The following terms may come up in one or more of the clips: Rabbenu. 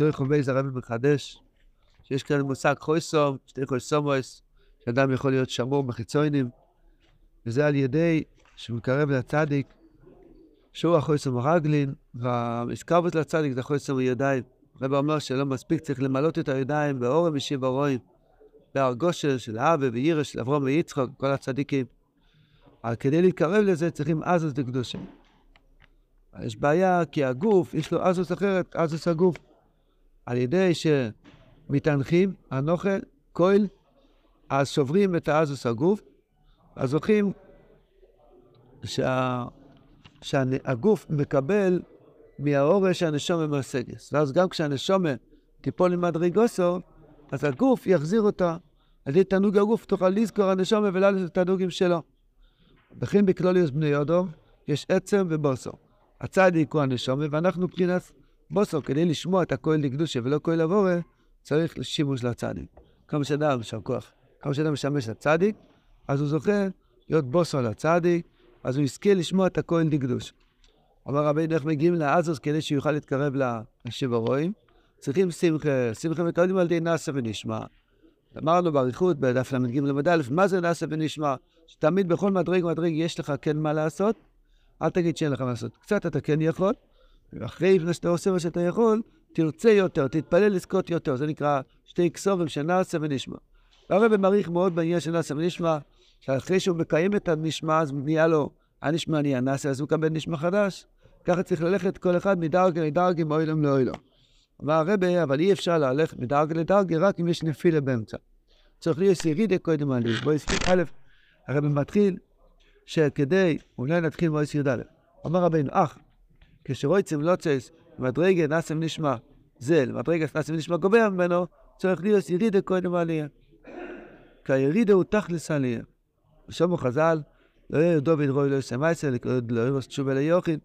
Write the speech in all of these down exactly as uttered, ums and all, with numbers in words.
שתי חומי זה הרב מחדש, שיש כאן מושג חויסום, שתי חויסומויס, שאדם יכול להיות שמור בחיצוינים, וזה על ידי שמקרב לצדיק, שהוא החויסום הרגלין, והמזכרבות לצדיק זה חויסום הידיים. הרב אומר שלא מספיק, צריך למלות את הידיים באורם אישים ורואים, בהרגושר של אבא וירא של אברהם ויצחק, כל הצדיקים. אבל כדי להתקרב לזה צריכים אזוס לקדושים. יש בעיה כי הגוף, יש לו אזוס אחרת, אזוס הגוף. על ידי שמתנחים, הנוכל, כהל, אז שוברים את האזוס הגוף, אז הולכים שה... שהגוף מקבל מהאורש שהנשומה מרסגס. ואז גם כשהנשומה תיפול למדרגוסו, אז הגוף יחזיר אותה, על ידי תנוג הגוף תוכל לזכור הנשומה ולא לתנוגים שלו. וכן בקלוליוס בני יודו יש עצם ובוסו. הצדיק הוא הנשומה ואנחנו פקינס בוסו. כדי לשמוע את הכהל לקדושה ולא כהל לבורא, צריך שימוש לצדיק. כמה שאדם משכוח, כמה שאדם משמש לצדיק, אז הוא זוכה להיות בוסו לצדיק, אז הוא יזכה לשמוע את הכהל לקדוש. אמר רבינו, איך מגיעים לאזוס כדי שיוכל להתקרב לשם הרועים? צריכים שמחה, שמחה מקבלים על ידי נעשה ונשמע. אמרנו באריכות, בדף למדגים למדלף, מה זה נעשה ונשמע? שתמיד בכל מדרג ומדרג יש לך כן מה לעשות, אל תגיד שאין לך מה לעשות. קצת אתה כן יכול, ואחרי שאתה עושה מה שאתה יכול, תרצה יותר, תתפלל לזכות יותר. זה נקרא שתי כסובים שנעשה ונשמע. הרב מעריך מאוד בעניין שנעשה ונשמע, שאחרי שהוא מקיים את הנשמע, אז נהיה לו, הנשמע נהיה נעשה, אז הוא מקבל נשמע חדש. ככה צריך ללכת כל אחד מדרג לדרג עם אוילם לאוילם. אמר הרב, אבל אי אפשר להלך מדרג לדרג, רק אם יש נפילה באמצע. צריך להיות ירידה קודם עלי, בואי ספיק א', הרב מתחיל שכדי, אולי נתחיל בואי ספיק א', אמר רבינו, אך, כשרויצים לא צייס, מדרגה נעשם נשמע זל, מדרגה נעשם נשמע גובר ממנו, צריך להיות ירידה קודם עלי. כי הירידה הוא תכלס עלי. ושום הוא חזל, לא יהיה דוד רואי לא יסמייסה, לא יהיה תשובה ליוחין,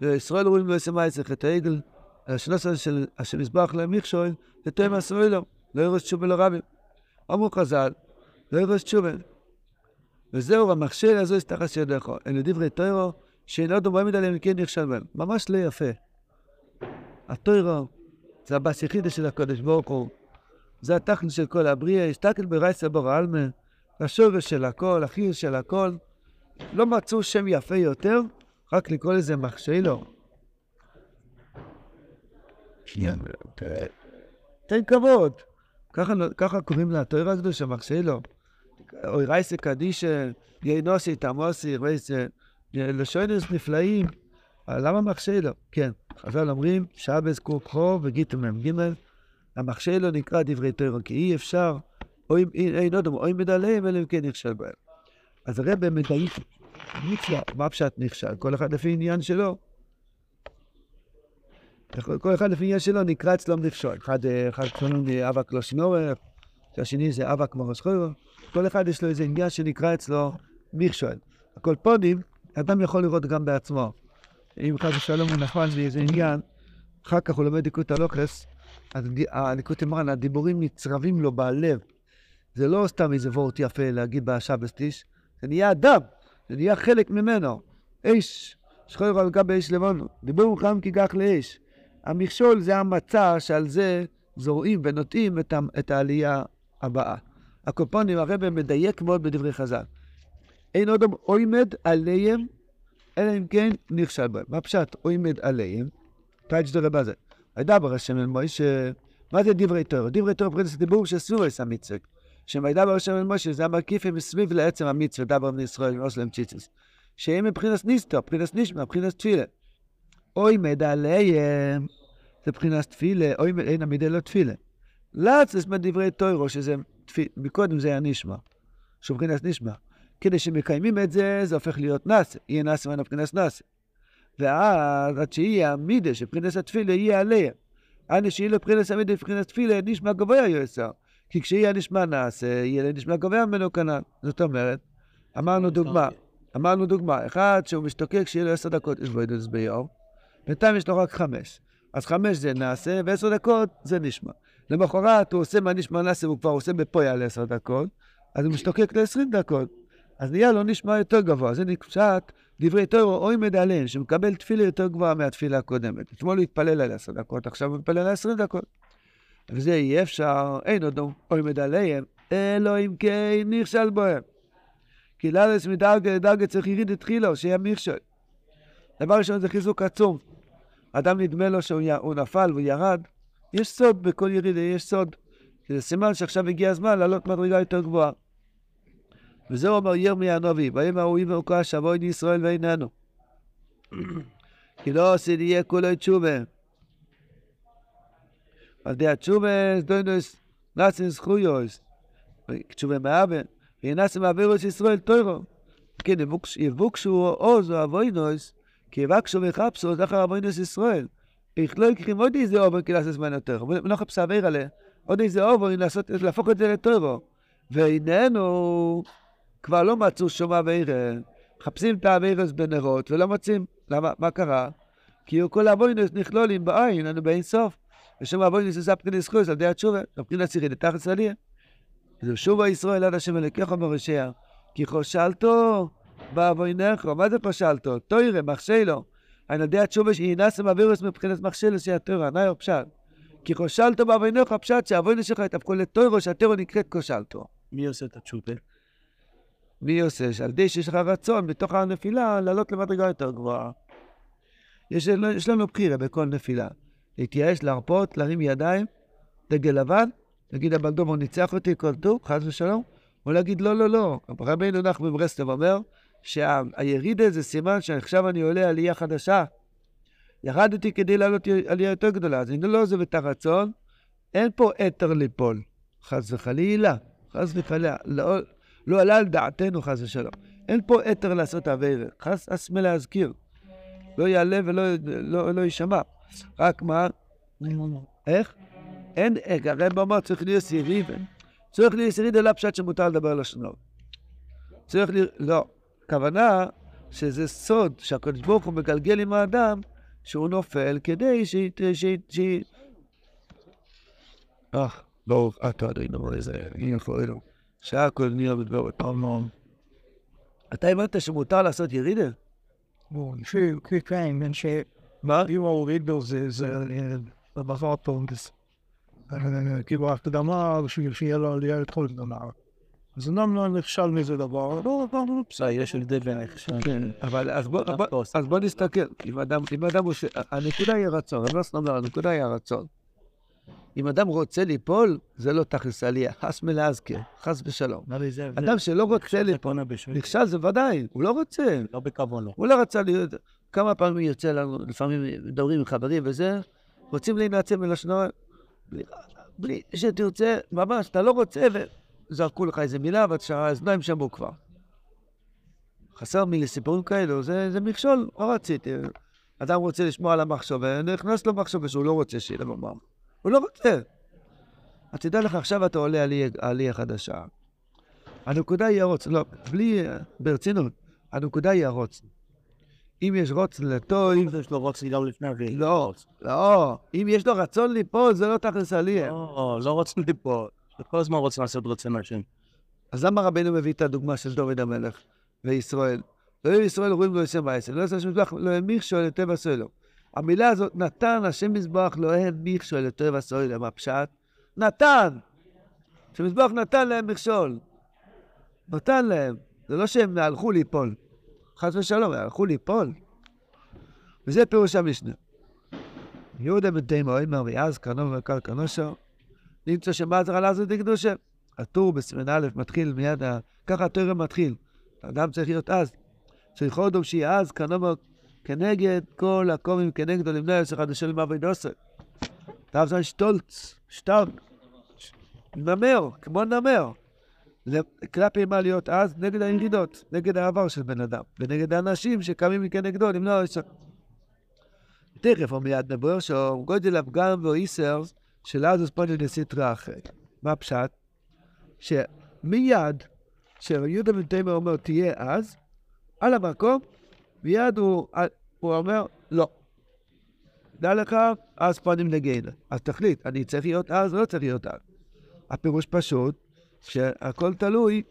וישראל רואים לא יסמייסה, חטא עגל, השנוסה של השם יסבח להם מכשול, זה תואם עשוי לו, לא ירוש תשובה לרבים. אמרו חז"ל, לא ירוש תשובה. וזהו, המכשל הזו יסתחס ידךו, אלו דברי תוירו, שאינו דומעים עליהם כן נכשל בהם. ממש לא יפה. התוירו, זה הבס יחידה של הקודש ברוך הוא. זה התכלית של כל הבריאה, יש תקל ברייסה בור אלמה, השורש של הכל, החיר של הכל. לא מצאו שם יפה יותר, רק לקרוא לזה מכשל לו. תן כבוד. ככה קוראים לה תורה הקדושה, מכשלו. אוי רייסה קדישה, יינוסי, תמוסי, רייסה, לשוינס נפלאים. למה מכשלו? כן, חז"ל אומרים, שבס קוק חור וגיטום מ"ם גימ"ל. המכשלו נקרא דברי תורה, כי אי אפשר, אין אדם, אוי מדלהם, אלא אם כן נכשל בהם. אז הרב מדייק, מה פשט נכשל? כל אחד לפי עניין שלו. כל אחד לפי עניין שלו נקרא אצלם נפשול. אחד קוראים לי אבק לא שנורך, השני זה אבק מרוס חוירו. כל אחד יש לו איזה עניין שנקרא אצלו מכשול. הכל פונים, אדם יכול לראות גם בעצמו. אם חד ושלום הוא נחמן באיזה עניין, אחר כך הוא לומד דיקות הלוקס, הדיקות אמרן, הדיבורים נצרבים לו בלב. זה לא סתם איזה וורט יפה להגיד בשבסטיש, זה נהיה אדם, זה נהיה חלק ממנו. איש, שחוירו על גבי איש לבנו, דיבור מוכם כיגח לאיש. המכשול זה המצע שעל זה זורעים ונוטעים את, את העלייה הבאה. הקופונים הרב מדייק מאוד בדברי חז"ל. אין עוד עומד עליהם, אלא אם כן נכשל בהם. מה פשט עומד עליהם? תאיץ' דורבה זה. וידבר השם אל משה, מה זה דברי תורה? דברי תורה פרדס דיבור שסורס המצוות. שוידבר השם אל משה זה המקיפים מסביב לעצם המצוות, דבר בני ישראל ונוסלם צ'יצ'ס. שהם מבחינס ניסטו, מבחינס נשמע, מבחינס תפילה. עומד עליהם. זה מבחינת תפילה, אין עמידי לא תפילה. לעץ זה מדברי תוירו, שזה מקודם זה היה נשמע, שהוא מבחינת נשמע. כדי שמקיימים את זה, זה הופך להיות נעשה, יהיה נעשה ואינו מבחינת נעשה. ואז, עד שיהיה עמידה, שבחינת התפילה יהיה עליהם. עד שיהיה לו מבחינת עמידה, מבחינת תפילה, נשמע גבוה יועסר. כי כשיהיה נשמע נעשה, יהיה נשמע גבוה ממנו כנען. זאת אומרת, אמרנו דוגמה, אמרנו דוגמה, אחד שהוא משתוקק שיהיה לו עשר דקות, יש בו ידוץ ביום, בינתיים יש לו רק חמש. אז חמש זה נעשה, ועשר דקות זה נשמע. למחרת הוא עושה מה נשמע נעשה, הוא כבר עושה בפויה לעשר דקות, אז הוא משתוקק לעשרים דקות. אז נהיה לו נשמע יותר גבוה. זה נקצת דברי תוירו אוי מדלן, שמקבל תפילה יותר גבוהה מהתפילה הקודמת. אתמול הוא התפלל על עשר דקות, עכשיו הוא התפלל על עשרים דקות. וזה יהיה אפשר, אין אודום אוי מדליהם, אלוהים כי נכשל בוהם. כי ללס מדרגה לדרגה צריך יריד את חילו, שיהיה מכשל. דבר ראשון זה חיזוק עצום. אדם נדמה לו שהוא נפל וירד. יש סוד בכל יריד, יש סוד. זה סימן שעכשיו הגיע הזמן לעלות מדרגה יותר גבוהה. וזה אומר ירמיה הנביא, והם הרואים אורכה שבוי לישראל ואיננו. כי לא עושה נהיה כולוי תשובה. על די התשובה, דוינוס נאצים זכויוס. תשובה מהאבן, וינאצים אבירוס ישראל תוירו. כן, יבוקשו עוזו אבוינוס, כי יבקשו וחפשו זכר אבוינוס ישראל. איך לא יקחים עוד איזה אובן כי לעשות זמן יותר. ולא חפש אביר עליה, עוד איזה אובן להפוך את זה לתוירו. ואיננו כבר לא מצאו שום אבירה, חפשים את האבירס בנרות ולא מצאים. למה? מה קרה? כי כל אבוינס נכלולים בעין, אנו באין סוף. ושום אבוינס עושה פקיני זכויס על די התשובה, הפקיני הצירי לתחת סליה. ושובה ישראל עד השם אלקיך מרשיה, כי חושלתו באבוינךו. מה זה חושלתו? תוירה, מחשלו. על די התשובה שאינס עם אבירס מבחינת מחשלו שהתוירה, נאי אופשד. כי חושלתו באבוינךו, הפשד שהאבוינס שלך התאפקו לתוירו שהתוירו נקראת חושלתו. מי עושה את התשובה? מי עושה? שעל די שיש לך רצון בתוך הנפילה לעלות למדרגה יותר גבוהה. יש, יש לנו בחירה בכל נפילה. להתייאש, להרפות, להרים ידיים, דגל לבן, להגיד הבנדום הוא ניצח אותי כל טוב, חס ושלום, או להגיד לא, לא, לא. רבנו נחמן מברסלב אומר שהירידה זה סימן שעכשיו אני עולה עלייה חדשה. ירדתי כדי לעלות עלייה יותר גדולה, אז אני לא עוזב את הרצון, אין פה אתר ליפול, חס וחלילה. חס וחלילה, לא, לא עלה על דעתנו חס ושלום. אין פה אתר לעשות עבירה, חס אסמה להזכיר. לא יעלה ולא לא, לא יישמע. רק מה? איך? אין, הרי במה צריך להיות סירי, צריך להיות סירי דלה פשט שמותר לדבר לשנות. צריך להיות, לא. הכוונה שזה סוד שהקדוש ברוך הוא מגלגל עם האדם שהוא נופל כדי ש... ש... ש... אה. לא, אתה עדיין אמר איזה, איפה, אינו. שעה כל נהיה בדברת. אמנם. אתה הבנת שמותר לעשות ירידה? בואו, שוב, כפיים, אין ש... מה? אם ההוריד בו זה, זה... לבחר פונדס. כאילו, הקדמה, שיהיה לו עלייה את כל דבר. אז נם לא נכשל מזה דבר. לא, לא, לא, בסדר, יש לדי ונכשל. כן, אבל אז בוא נסתכל. אם אדם, אם אדם הוא ש... הנקודה היא הרצון, אבל אז נאמר, הנקודה היא הרצון. אם אדם רוצה ליפול, זה לא תכלס עלייה. חס מלהזכיר, חס בשלום. אדם שלא רוצה ליפול, נכשל זה ודאי, הוא לא רוצה. לא בכוון לא. הוא לא רצה להיות, כמה פעמים יוצא לנו, לפעמים מדברים עם חברים וזה, רוצים להינעצם אל השנוע, בלי שתרצה, ממש, אתה לא רוצה, וזרקו לך איזה מילה, ואת שהאזניים שמעו כבר. חסר מסיפורים כאלו, זה מכשול, לא רציתי. אדם רוצה לשמוע על המחשוב, ונכנס לו מחשוב שהוא לא רוצה שיהיה למאמר. הוא לא רוצה. אז תדע לך, עכשיו אתה עולה עלייה חדשה. הנקודה היא הרוצן. לא, בלי, ברצינות. הנקודה היא הרוצן. אם יש רוצן לטוי... אם יש לו רוצן לא לפני עלייה. לא, לא. אם יש לו רצון ליפול, זה לא תכלס עלייה. לא, לא רוצן ליפול. כל הזמן רוצן לעשות רוצן השם. אז למה רבנו מביא את הדוגמה של דוד המלך וישראל? לא יהיו ישראל רואים לו ישם בעשר. לא ישם שמתלח, לא ימיך שואל את טבע סולו. המילה הזאת, נתן, השם מזבח, לא הם מכשול, יותר ועשוי להם הפשט. נתן! שמזבח נתן להם מכשול. נתן להם. זה לא שהם הלכו ליפול. חס ושלום, הלכו ליפול. וזה פירוש המשנה. יהודה מתימו, אמר ויעז, קרנו ומקר קרנושו. נמצא שמעזר על עזר דקדושה. הטור בסמן א' מתחיל מיד, ככה התורה מתחיל. האדם צריך להיות אז. צריך עוד דום שיהיה אז, קרנו ומקר. כנגד כל הקומים, כנגדו למנוע יוסך עד השם למעבי נוסר. אתה אבזן שטולץ, שטרק, נמר, כמו נמר. כלפי מה להיות אז נגד הירידות, נגד העבר של בן אדם, ונגד האנשים שקמים מכנגדו למנוע יוסך. תכף הוא מיד נבואר שהוא גודל הפגם ואיסר של אז וספונג'ל נסיטרה אחרי. מה פשט? שמיד, שיהודה בן תימא אומר תהיה אז, על המקום, מיד הוא, הוא אומר, לא. דע לך, אז פנים נגעינה. אז תחליט, אני צריך להיות אז, לא צריך להיות אז. הפירוש פשוט, שהכל תלוי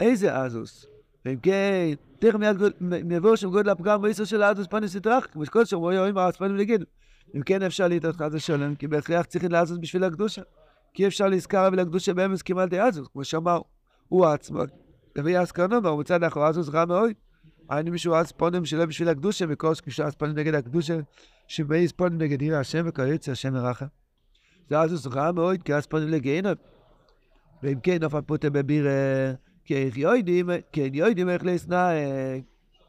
איזה אזוס? ואם כן, תכף נעבור שם גודל הפגם ואיסר של האזוס פניס יתרח, כמו שכל שם רואים מה אספנים נגיד. אם כן אפשר להתרח את זה שלם, כי בהכרח צריכים לאזוס בשביל הקדושה. כי אפשר להזכרה ולקדושה באמס כמעט לאזוס, כמו שאמר, הוא עצמו. תביא אסקרנו, והוא מצד אנחנו אזוס רע מאוד. היינו מישהו אספנים שלא בשביל הקדושה, בקורש כשאו אספנים נגד הקדושה, שבאי אספנים נגד עיר השם וקריצה השם הרחם. זה אזוס רע מאוד, כי אספנים לגיינו. ואם כן, אף הפוטה בביר... כי אין יוידים איך להסנאג,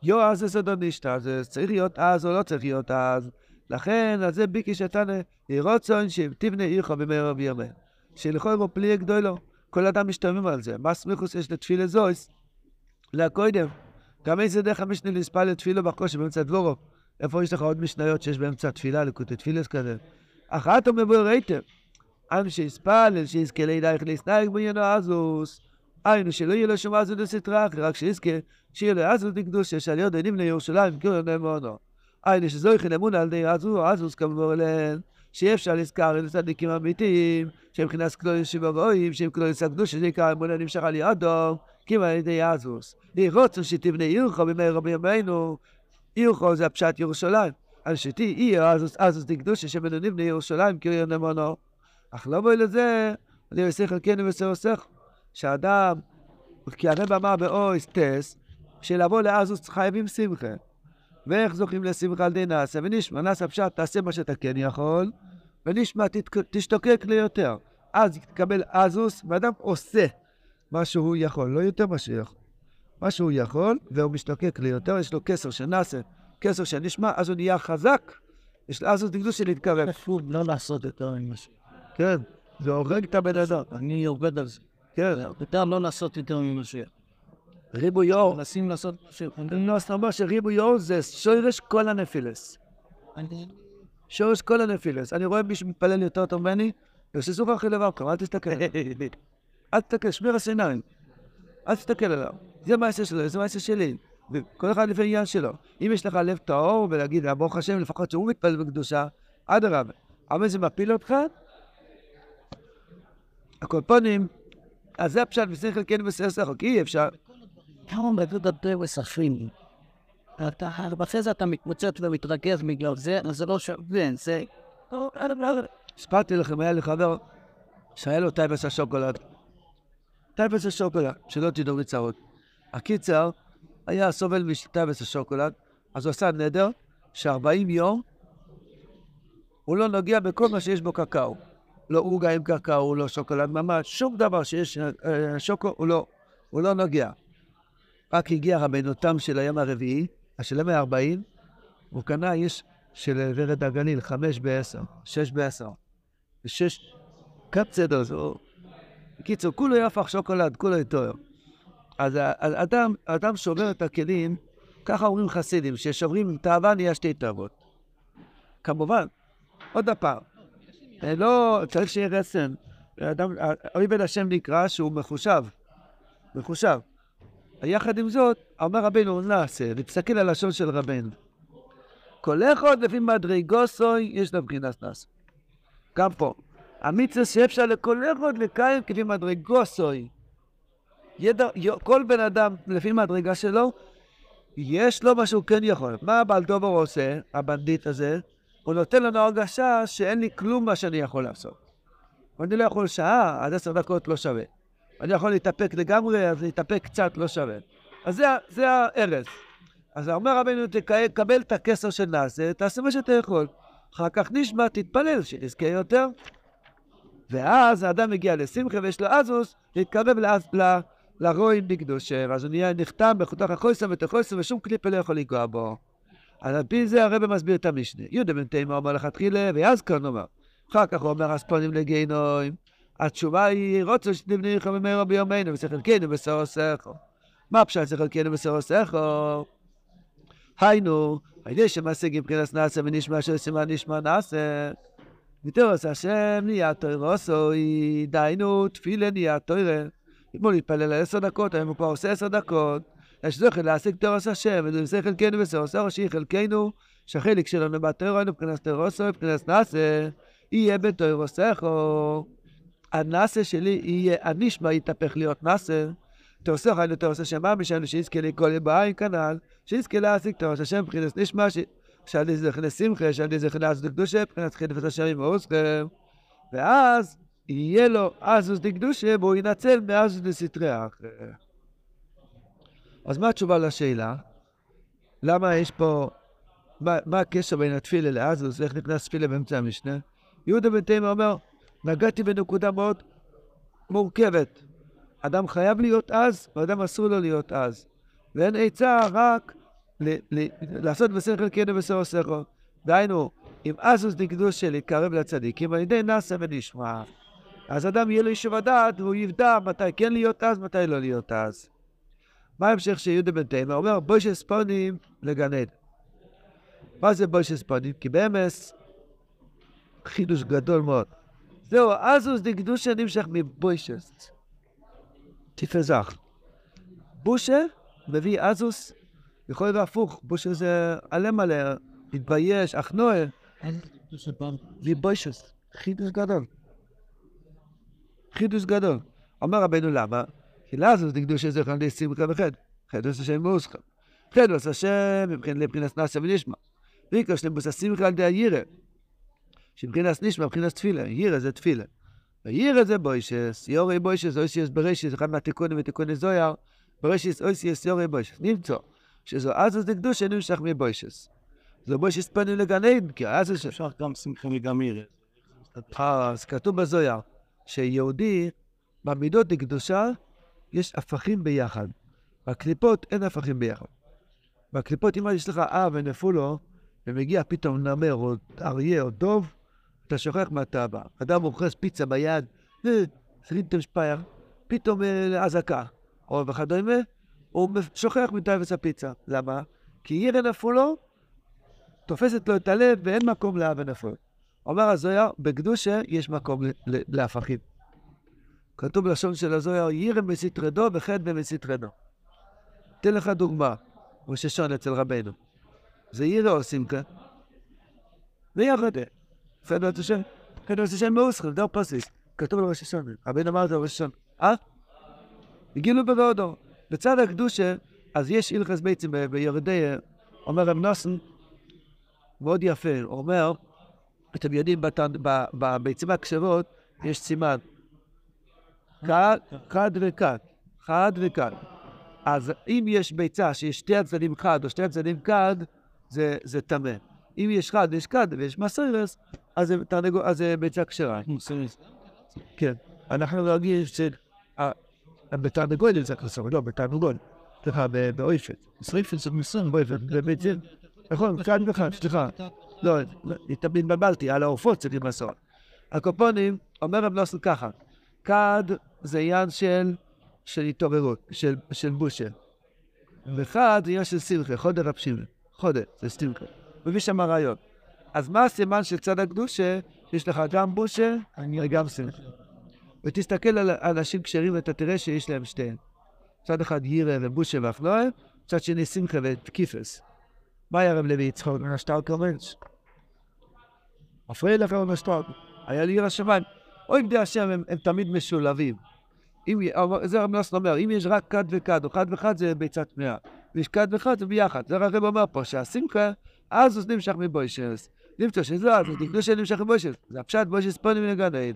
יועז זה סודון נשתה, זה צריך להיות אז או לא צריך להיות אז. לכן, אז זה ביקי שתנה, ירוצון שתבנה עירך במהר וירמה. שלכל מופלי גדולו, כל אדם משתמם על זה. מה סמיכוס יש לתפילה זויס? לקודם, גם איזה דרך המשנה נספה לתפילה בקושי באמצע דבורו. איפה יש לך עוד משניות שיש באמצע תפילה, לקוטי תפילס כזה? אחת ומבוא ראיתם, עם שיספל, שיזכה לידייך להסנאג בעניינו אזוס. היינו שלא יהיה לו שום עזוד לסטרח, רק שיזכה שיהיה לו עזוד לקדוש, שעל יוד עדים לירושלים, כאילו נאמונו. היינו שזו יכין אמון על די עזוד, עזוד כמובן אליהם, שאי אפשר לזכר אל הצדיקים האמיתיים, שהם כנס כלולים שבבואים, שהם כלולים סקדוש, שזה יקר אמונה נמשך על יעדו, כמעט על די עזוד. ירוצו שתבנה ירחו במהר בימינו, ירחו זה הפשט ירושלים, על שתי יהיה עזוד לקדוש, שמנו נבנה ירושלים, כאילו נאמונו. אך לא בואי לזה, אני אעשה חלקנו וסעוסך. שאדם, כי הרב אמר באויס טס, שלבוא לאזוס חייבים שמחה. ואיך זוכים לשמחה על די נעשה? ונשמע, נעשה פשט, תעשה מה שאתה כן יכול, ונשמע, תשתוקק ליותר. אז תקבל אזוס, ואדם עושה מה שהוא יכול, לא יותר משיח. מה שהוא יכול, והוא משתוקק ליותר, יש לו כסר שנעשה, כסר שנשמע, אז הוא נהיה חזק. יש לו אזוס דקדוש שלהתקרב. אפשר לא לעשות יותר ממש. כן, זה הורג את הבן אדם. אני עובד על זה. כן, יותר לא לעשות יותר ממשיח. ריבויו. מנסים לעשות משהו. אני לא אסתרבה שריבויו זה שורש כל הנפילס. שורש כל הנפילס. אני רואה מישהו מתפלל יותר טוב ממני, ושזוך הכי לבד כבר, אל תסתכל. אל תסתכל, שמר הסיניים. אל תסתכל עליו. זה מעשה שלו, זה מעשה שלי. וכל אחד לפי עניין שלו. אם יש לך לב טהור ולהגיד, ברוך השם, לפחות שהוא מתפלל בקדושה, עד הרב. אבל זה מפיל אותך? הקולפונים... אז זה הפשט ושכל כן וססך, כי אפשר... אתה אומר לדעתי וספרים. אחרי זה אתה מתמוצץ ומתרגז בגלל זה, אז זה לא שווה, זה... הספרתי לכם, היה לי חבר שהיה לו טייבס השוקולד. טייבס השוקולד, שלא תדעו מצרות. הקיצר היה סובל מטייבס השוקולד, אז הוא עשה נדר ש-ארבעים יום הוא לא נוגע בכל מה שיש בו קקאו. לא עוגה עם קקאו, לא שוקולד, ממש, שום דבר שיש שוקו, הוא לא, הוא לא נוגע. רק הגיע רבנו תם של היום הרביעי, השלם ה-ארבעים, הוא קנה איש של ורד הגליל, חמש בעשר, שש בעשר, ושש קפצדו, זו... קיצור, כולו יפח שוקולד, כולו יתואר. אז האדם, האדם שובר את הכלים, ככה אומרים חסידים, ששוברים עם תאווה נהיה שתי תאוות. כמובן, עוד הפעם. לא, צריך שיהיה רסן. אוי בן השם נקרא שהוא מחושב. מחושב. יחד עם זאת, אמר רבנו, נעשה, לפסקל הלשון של רבנו. כל אחד לפי מדרגו סוי, יש לה בחינת נעשה. גם פה. המצווה שאפשר לכל אחד לקיים כפי מדרגו סוי. כל בן אדם, לפי מדרגה שלו, יש לו מה שהוא כן יכול. מה הבעל דובר עושה, הבנדיט הזה? הוא נותן לנו הרגשה שאין לי כלום מה שאני יכול לעשות. אני לא יכול שעה, עד עשר דקות לא שווה. אני יכול להתאפק לגמרי, אז להתאפק קצת לא שווה. אז זה, זה הארץ. אז אומר רבנו, תקבל את הכסר של נעשה, תעשה מה שאתה יכול. אחר כך נשמע, תתפלל, שנזכה יותר. ואז האדם מגיע לשמחה ויש לו אזוס, להתקרב לרואים בקדושה, אז הוא נהיה נחתם בחותך החויסם ותחויסם, ושום קליפה לא יכול לגוע בו. אז על פי זה הרב מסביר את המשנה. יהודה בן תימא אומר לכתחילה, ואז כאן אומר. אחר כך הוא אומר, אספונים לגיהינום. התשובה היא, רוצה שתבנה עירך במהרה בימינו, ושחלקנו בשערו שכו. מה פשט שחלקנו בשערו שכו? היינו, היינו שמשיגים מבחינת נעשה ונשמע של סימן נשמע נעשה. מתורת השם נהיה תורה עשוי, דהיינו תפילה נהיה תורה. אתמול התפלל עשר דקות, היום הוא פה עושה עשר דקות. יש זוכר להשיג תורס השם, ולמסי חלקנו וסעוסר, שהיא חלקנו, שהחלק שלנו בתוירנו, מבחינת תורסו, מבחינת נעשה, יהיה בתוירוסך, או הנעשה שלי יהיה, הנשמע יתהפך להיות נעשה, תעושה חיינו תעושה שמה משנו שיזכה לכל לבעין כנעל, שיזכה להעסיק תעושה שם בחינס נשמע שעל איזה נכנסים חי, שעל איזה נכנס דקדושה, בחינס חינס השרים ועוזכם. ואז יהיה לו אזוס דקדושה, בו ינצל מאזוס לסטריח. אז מה התשובה לשאלה? למה יש פה, מה, מה הקשר בין התפילה לאזוס, איך נכנס תפילה באמצע המשנה? יהודה בן תימא אומר, נגעתי בנקודה מאוד מורכבת. אדם חייב להיות אז, ואדם אסור לו להיות אז. ואין עצה רק ל- ל- לעשות בשכל כענה בשרו שרו. דהיינו, אם אזוס דקדוש שלי קרב לצדיקים, על ידי נעשה ונשמע. אז אדם יהיה לו יישוב הדעת, והוא יבדע מתי כן להיות אז, מתי לא להיות אז. מה המשך שיהודה בן תימא? הוא אומר, בוישס פונים לגן עדן. מה זה בוישס פונים? כי באמס, חידוש גדול מאוד. זהו, אזוס דקדוש נמשך מבוישס. תפזח. בושה מביא אזוס, יכול להיות הפוך, בושה זה עלם עליה, מתבייש, אך נועל. מבוישס, חידוש גדול. חידוש גדול. אומר רבנו למה? כי לאזוס דקדוש זה חן לשמחה וחד. חדוס השם מאוסכם. חדוס השם מבחין לבחינס נעשה ונשמע. ריקה שלם בושה שמחה על די הירה. שבחינס נשמע, מבחינס תפילה. הירה זה תפילה. וירא זה בוישס, יורי בוישס, אויסיס בראשיס, אחד מהתיקונים ותיקוני זויר, בראשיס אויסיס יורי בוישס, נמצא, שזו אזוס דקדוש שנמשך מבוישס. זו בוישס פנים לגן עדן, כי האזוס... אפשר גם שמחה וגם ירא. אז כתוב בזויר, שיהודי, במידות לקדושה, יש הפכים ביחד. בקליפות אין הפכים ביחד. בקליפות, אם יש לך אב ונפולו, ומגיע פתאום נמר או אריה או דוב, אתה שוכח מה אתה הבא. אדם מוכרס פיצה ביד, סרינתם שפייר, פתאום אזעקה. או וכדומה, הוא שוכח מטייבס הפיצה. למה? כי ירא נפולו, תופסת לו את הלב ואין מקום לאב ונפול. אומר הזויר, בקדושה יש מקום להפכים. כתוב לשון של הזויר, ירא מסתרדו וחד במסתרדו. תן לך דוגמה, ראשון אצל רבנו. זה ירא עושים כאן. ויחד את. חדוס השם, חדוס השם מאוסכם, דור פסיס, כתוב לראש השם, רבנו אמר את הראש השם, אה? הגילו בבאודו, בצד הקדושה, אז יש הלכס ביצים בירדי, אומר רב נוסן, מאוד יפה, הוא אומר, אתם יודעים, בביצים הקשרות, יש סימן, חד וכד, חד וכד, אז אם יש ביצה שיש שתי הצדדים חד או שתי הצדדים כד, זה תמה, אם יש חד, יש כד ויש מסרס, אז זה ביצה כשרה. כן. אנחנו רגילים שבתרנגולת זה כשרה, לא, בתרנגולת. סליחה, באויפת. שריפת זה מסרן, באויפת, זה ביצה. נכון, כאן וכאן, סליחה. לא, התבלבלתי, על העופות זה למסור. הקופונים, אומר רב נוסן ככה, כד זה עניין של התעוררות, של בושה. וכד זה עניין של סמכה, חודר הפשימה. חודר, זה סמכה. מביא שם הרעיון. אז מה הסימן של צד הקדושה? שיש לך גם בושה, וגם שמחה. ותסתכל על אנשים כשרים ואתה תראה שיש להם שתיהן. צד אחד ירא ובושה ואפנוע, צד שני שמחה ותקיפס. מה היה רב לוי יצחק? נשטרק רמנש. הפריע לכם נשטרק. היה לי ירא שמיים. או אם די השם הם, הם תמיד משולבים. אם, זה רב נוסן אומר, אם יש רק כד וכד, או כד וכד זה ביצת מאה. ויש כד וכד זה ביחד. זה הרב אומר פה שהשמחה, אז הוא נמשך מבוישס. נמצא שזה אזוס דקדושה נמשך מבוישס. זה הפשט בוישס פונים לגן עדן.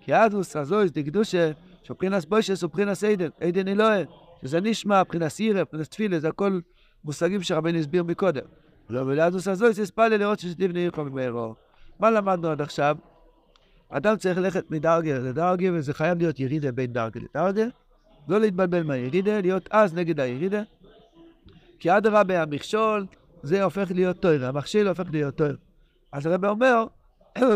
כי אזוס, אזוס דקדושה, שבחינס בוישס הוא בחינס עדן, עדן אלוהי. שזה נשמע, בחינס ירא, בחינס תפילה, זה הכל מושגים שרבנו הסביר מקודם. ולאזוס אזוס הספלא לראות ששתיבנה ירחו ממארו. מה למדנו עד עכשיו? אדם צריך ללכת מדרגה לדרגה, וזה חייב להיות ירידה בין דרגה לדרגה. לא להתבלבל מהירידה, להיות אז נגד הירידה. כי אדרבה המכשול זה הופך להיות טוער, המכשיל הופך להיות טוער. אז הרב אומר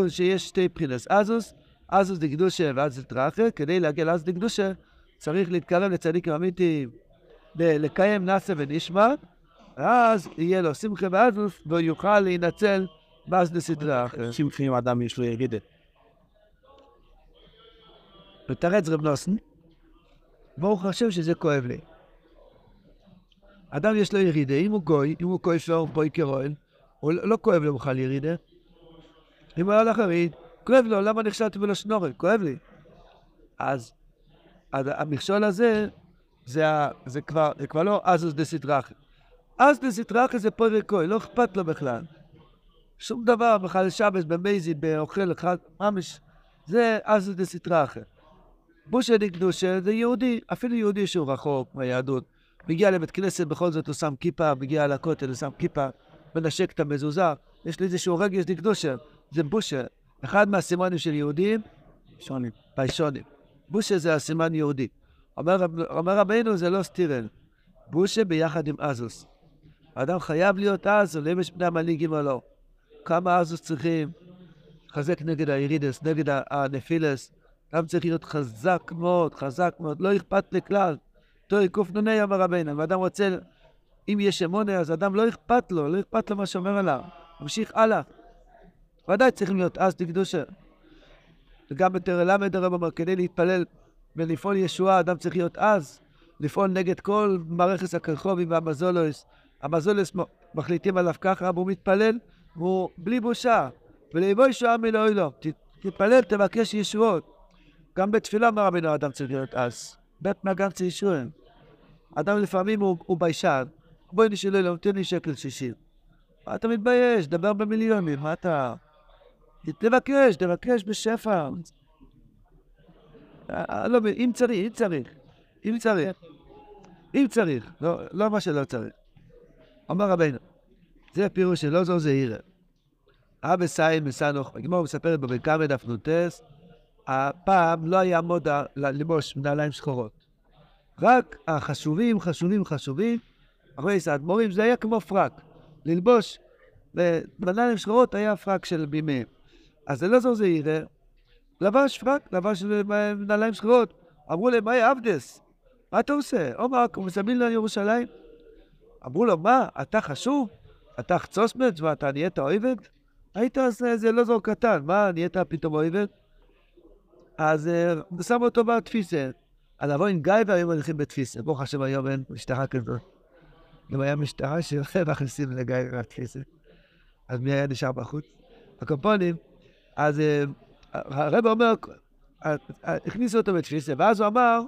שיש שתי בחינס אזוס, אזוס דקדושה ואזוס דרכה, כדי להגיע לאזוס דקדושה צריך להתקרב לצדיקים אמיתיים, לקיים נעשה ונשמע, אז יהיה לו שמחה באזוס, והוא יוכל להינצל באזוס דרכה. שמחה אם אדם יש לו ירידה. ותרץ רב נוסן, ברוך השם שזה כואב לי. אדם יש לו ירידה, אם הוא גוי, אם הוא כופר, בוי קרון, הוא לא כואב לו בכלל ירידה. אם הוא הלך הריד, כואב לו, למה נכשלתי בלשון הרע? כואב לי. אז המכשול הזה זה, זה כבר, זה כבר לא אזוס דסדרחי. אז דסדרחי זה פה וקוי, לא אכפת לו בכלל. שום דבר, בכלל שבס, במייזי, באוכל אחד, ממש, זה אזוס דסדרחי. משה נקדושה זה יהודי, אפילו יהודי שהוא רחוק מהיהדות. מגיע לבית כנסת, בכל זאת הוא שם כיפה, מגיע לכותל, הוא שם כיפה, מנשק את המזוזה. יש לי איזשהו רגש נקדושה, זה בושה. אחד מהסימנים של יהודים, שונים, פיישונים. בושה זה הסימן יהודי. אומר, אומר רבנו זה לא סטירן. בושה ביחד עם אזוס. האדם חייב להיות אזוס, אם יש בני המנהיגים או לא. כמה אזוס צריכים? חזק נגד הירידס, נגד הנפילס. גם צריך להיות חזק מאוד, חזק מאוד, לא אכפת לכלל. תורי קופנוני אמר רבנו, ואדם רוצה, אם יש אמונה, אז אדם לא אכפת לו, לא אכפת לו מה שאומר עליו. ממשיך הלאה. ודאי צריכים להיות אז דקדושה. וגם בתרלמד הרב אמר, כדי להתפלל ולפעול ישועה, אדם צריך להיות אז, לפעול נגד כל מרכס הקרחובי והמזולוס. המזולוס מחליטים עליו ככה, והוא מתפלל, והוא בלי בושה, ולאיבו ישועה מלאוי לו. תתפלל, תבקש ישועות. גם בתפילה אמר רבנו האדם צריך להיות אז. בית מגן צריך ישועם. אדם לפעמים הוא, הוא ביישן. בואי נשאלו לו, תן לי שקל שישים. מה אתה מתבייש? דבר במיליונים, מה אתה? תבקש, תבקש בשפע. לא, אם צריך, אם צריך. אם צריך. אם צריך. לא, לא מה שלא צריך. אמר רבנו. זה הפירוש שלא זו זה עירה. אבא סיים מסנוך. הגמרא מספרת בבן קמא דף נ"ס. הפעם לא היה מודה ללבוש מנעליים שחורות. רק החשובים, חשובים, חשובים, אחרי האדמו"רים, זה היה כמו פרק. ללבוש מנעליים שחורות היה פרק של בימיהם. אז זה לא זו זה עירה. לבש פרק, לבש מנעליים שחורות. אמרו להם, מה עבדס? מה אתה עושה? עומר, הוא מסמין לנו ירושלים. אמרו לו, מה? אתה חשוב? אתה חצוסמץ ואתה נהיית אויבד? היית עושה איזה לא זו קטן. מה, נהיית פתאום אויבד? אז שמו אותו בתפיסה. על אבו עם גיא והיום הולכים בתפיסה. ברוך השם היום אין משטרה כזו. גם היה משטרה שלכם מכניסים לגיא בתפיסה. אז מי היה נשאר בחוץ? הקומפונים. אז הרב אומר, הכניסו אותו בתפיסה, ואז הוא אמר,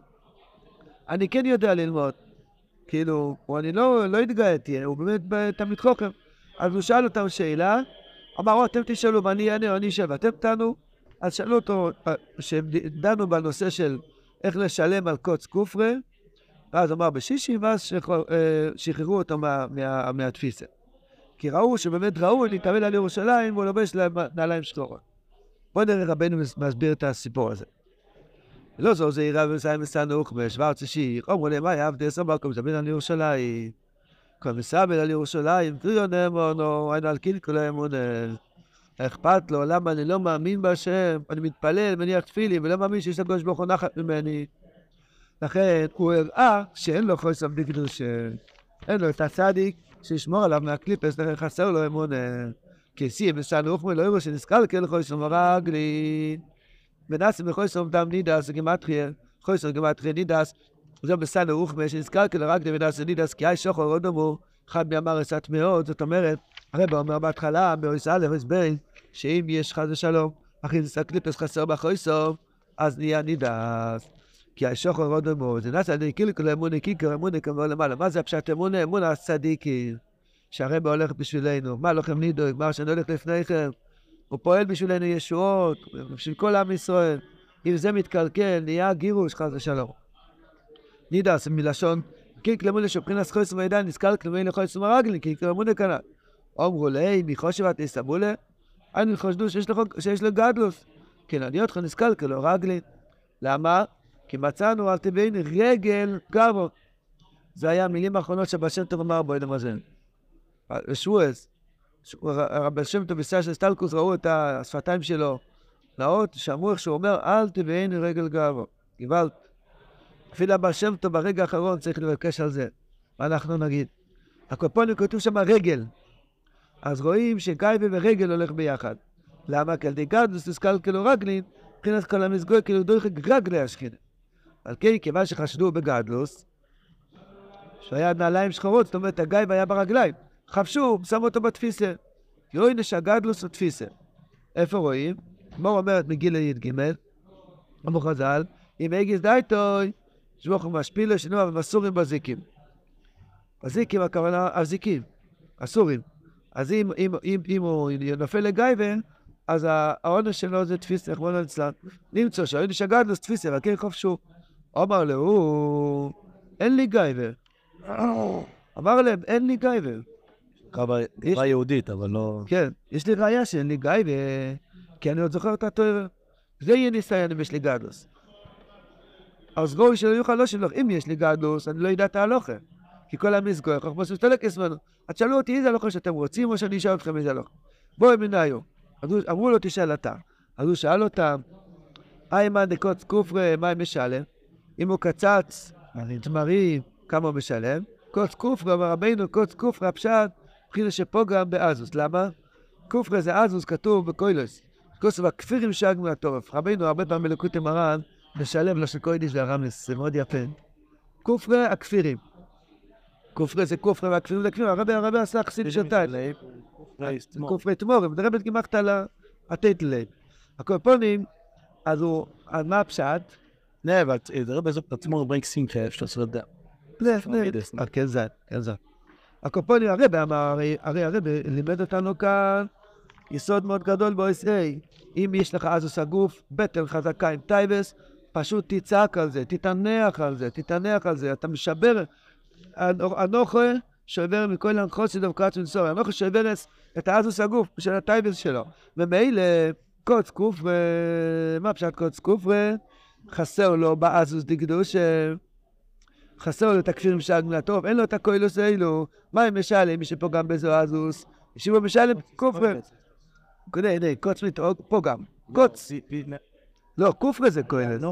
אני כן יודע ללמוד. כאילו, אני לא התגעתי, הוא באמת תמיד חוקר. אז הוא שאל אותם שאלה, אמרו, אתם תשאלו, מה אני אענה, אני אשב, אתם תענו. אז שאלו אותו, שדנו בנושא של איך לשלם על קוץ קופרה, ואז אמר בשישי, ואז שחררו אותו מהתפיסה. כי ראו שבאמת ראו, להתאבל על ירושלים, והוא לובש נעליים שחורות. בואו נראה רבנו מסביר את הסיפור הזה. לא זו, זה עירה ומסיים מסנוך, בשוורץ אישי, אמרו להם, מה יעבדס, אמרו, כמסבין על ירושלים, כמסבין על ירושלים, קריון אמונו, היינו על קינקולה אמונו, אכפת לו, למה אני לא מאמין בהשם, אני מתפלל, מניח תפילים, ולא מאמין שיש לקדוש ברוך הוא נחת ממני. לכן הוא הראה שאין לו חוסר בקדושה, אין לו את הצדיק שישמור עליו מהקליפס, לכן חסר לו אמונה. כסי, בסן רוחמי, לא יראו שנזכר כאל חוסר מרגלין. ונאסם לחוסר עומדם נידס, גמטריה, חוסר גמטריה נידס, זה בסן רוחמי, שנזכר כאל רגלין ונאסם נידס, כי אי שחר עוד אמור, אחד מאמר עשת מאות, זאת אומרת, הרב אומר בהתחלה, מאויס א' הסברים, שאם יש חד ושלום, אחיזס הקליפס חסר באחרי סוף, אז נהיה נידס. כי השוחר עוד אמור, זה נעשה נקיל כל אמונה, קיקר אמונה כמובן למעלה. מה זה הפשט אמונה? אמונה הצדיקים. שהרב הולך בשבילנו, מה לכם נידוג? מה שאני הולך לפניכם? הוא פועל בשבילנו ישועות, בשביל כל עם ישראל. אם זה מתקלקל, נהיה גירוש חד ושלום. נידס מלשון, קיקר אמונה שבחינס חויס מידע, נזכר כלמי לחויס מרגלין, קיקר אמונה כנע. אמרו לי, מי חושבת יסבו לה? אני חושדו שיש לו גדלוס. כן, אני אותך נזכר כלו רגלין. למה? כי מצאנו על טבעין רגל גבו. זה היה המילים האחרונות שבשם טוב אמר בו, אין המזל. ושועס, רבי שם טוב וסע של סטלקוס ראו את השפתיים שלו. נאות, שמעו איך שהוא אומר, על טבעין רגל גבו. גיבלת. אפילו רבי שם טוב ברגע האחרון צריך לבקש על זה. מה אנחנו נגיד? הקופונים כותוב שם רגל. אז רואים שגייבה ורגל הולך ביחד. למה? כי על די גדלוס נזכר כאילו רגלין, מבחינת כל המסגוי כאילו דורך רגלי השכינה. על כן, כיוון שחשדו בגדלוס, שהיה נעליים שחורות, זאת אומרת, הגייבה היה ברגליים. חפשו, שמו אותו בתפיסה. רואים שהגדלוס הוא תפיסה. איפה רואים? מור אומרת מגילה יד ג' אמרו חז"ל, אם אגיס דייטוי, שמוך ומשפילה, שנוע ומסורים בזיקים. בזיקים הכוונה, הזיקים, אסורים. אז אם, אם, אם, אם הוא נופל לגייבן, אז העונש שלו זה תפיס, נחמון הנצלן. נמצא שהיון שגד לו תפיס, אבל כן חופשו. אמר לו, אין לי גייבר. אמר להם, אין לי גייבר. חברה יהודית, אבל לא... כן, יש לי ראייה שאין לי גייבר, כי אני עוד זוכר את התואר. זה יהיה ניסיון אם יש לי גדלוס. אז גוי שלא יוכל לא שלך, אם יש לי גדלוס, אני לא יודע את ההלוכה. כי כל המסגוי, אנחנו מסתלק אסמנו. את שאלו אותי איזה הלוכה שאתם רוצים, או שאני אשאל אתכם איזה הלוכה. בואי מן היום. אמרו לו, תשאל אותה. אז הוא שאל אותה, איימן דקוץ קופרה, מה הם משלם? אם הוא קצץ, תמרי, כמה הוא משלם? קוץ קופרה, אמר רבינו, קוץ קופרה, פשט, בחינה שפוגם באזוס. למה? קופרה זה אזוס, כתוב בקוילוס. כוסו הכפירים שג מהטורף. רבינו, הרבה פעמים בלקוטי מרן, משלם לו של קוידיש והרמלס, זה מאוד יפה. קופרה, הכפירים. קופרה זה קופרה והכפירים זה כפירים. הרבה הרבה עשה חסיד שתיים. קופרי תמורם, דרבת גימחת על התת להם. הקופונים, אז מה הפשט? לא, אבל דרבת זאת תמורם ברנק סינקה, אפשר שרדה. לא, לא. כן זאת, כן זאת. הקופונים, הרבה אמר, הרי הרבה לימד אותנו כאן, יסוד מאוד גדול ב-O S A, אם יש לך אזוס הגוף, בטן חזקה עם טייבס, פשוט תצעק על זה, תתענח על זה, תתענח על זה, אתה משבר, הנוכה שעבר מכל הנחוץ של דווקאת ונסור, הנוכה שעבר את האזוס הגוף של הטייבס שלו, ומעילה קוץ קוף, מה פשט קוץ קוף, חסר לו באזוס דקדוש, חסר לו את הכפיר משגנה טוב, אין לו את הקוילוס אילו, מה אם משאלה מי שפה גם בזו אזוס, שיבו משאלה קופר, כדי, כדי, קוץ מתאוג, פה גם. קוץ. לא, קופרה זה כהלס.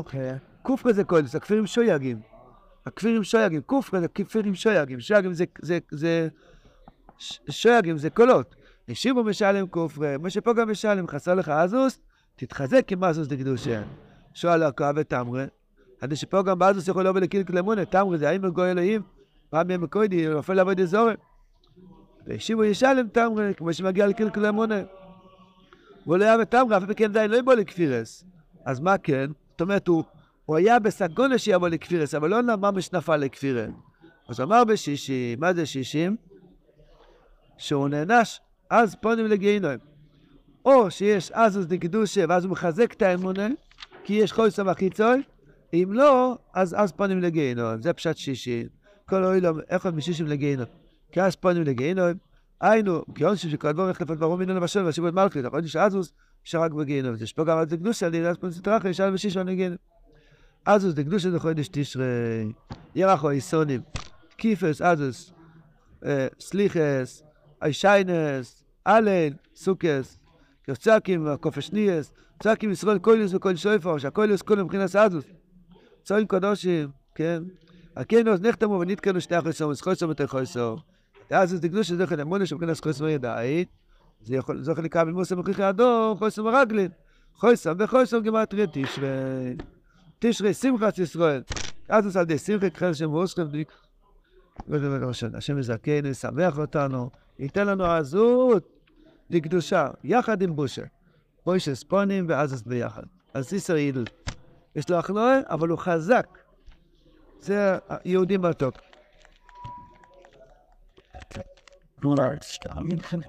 קופרה זה כהלס, הכפירים שויגים. הכפירים שויגים, קופרה זה כפירים שויגים. שויגים זה... שויגים זה קולות. נשימו משלם קופרה, מה שפה גם משלם, חסר לך אזוס, תתחזק עם אזוס לקדושן. שואל הרכב ותמרה. עד שפה גם באזוס יכול לעבוד לקיל קלמונה, תמרה זה האם מגוי אלוהים, רמי המקוידי, נופל לעבוד אזורם. נשימו ישלם תמרה, כמו שמגיע לקיל קלמונה. והוא לא היה בתמרה, אף מכן די לא יבוא לכפירס. אז מה כן? זאת אומרת, הוא היה בסגונה שיבוא לכפירס, אבל לא נאמר משנפה לכפירס. אז אמר בשישים, מה זה שישים? שהוא נענש, אז פונים לגיהינום. או שיש אזוס דקדושה, ואז הוא מחזק את האמונה, כי יש חוי סמך חיצוי. אם לא, אז פונים לגיהינום. זה פשט שישים. כל אוהלום, איך עוד משישים לגיהינום? כי אז פונים לגיהינום. היינו, כי אונשי שכל דבר יחלפת ברור מינו לבשון ושיבו את מלכלית, אנחנו יודעים שאזוס שרק בגיהנום. יש פה גם על זה קדוש, אני נעד פונצית רחי, נשאל ושיש ואני גהנום. אזוס, זה קדוש, זה חודש תשרי, ירחו, איסונים, כיפס, אזוס, סליחס, אישיינס, אלן, סוכס, יוצקים, כופשניאס, יוצקים ישראל קוילוס וכל שויפר, שהקוילוס כולם מבחינת אזוס. צוין קדושים, כן? הכנוס נחתמו ונתקנו שתי החסום, חסום יותר חסום. אז דקדוש זה דרך אמונה שמכנס חוסם ידעי, זה יכול זוכה לקבל מוסם מוכיחי אדום, חוסם רגלין, חוסם וחוסם גמטריה תשרי, תשרי שמחת ישראל, אז הוא סלדי שמחי כחל שם ואוסכם דליק, השם מזכן, ישמח אותנו, ייתן לנו עזות לקדושה, יחד עם בושה, בושה ספונים ועזות ביחד, אז סיסר ידל, יש לו אחנוע, אבל הוא חזק, זה יהודי מתוק. Nur als Stamm.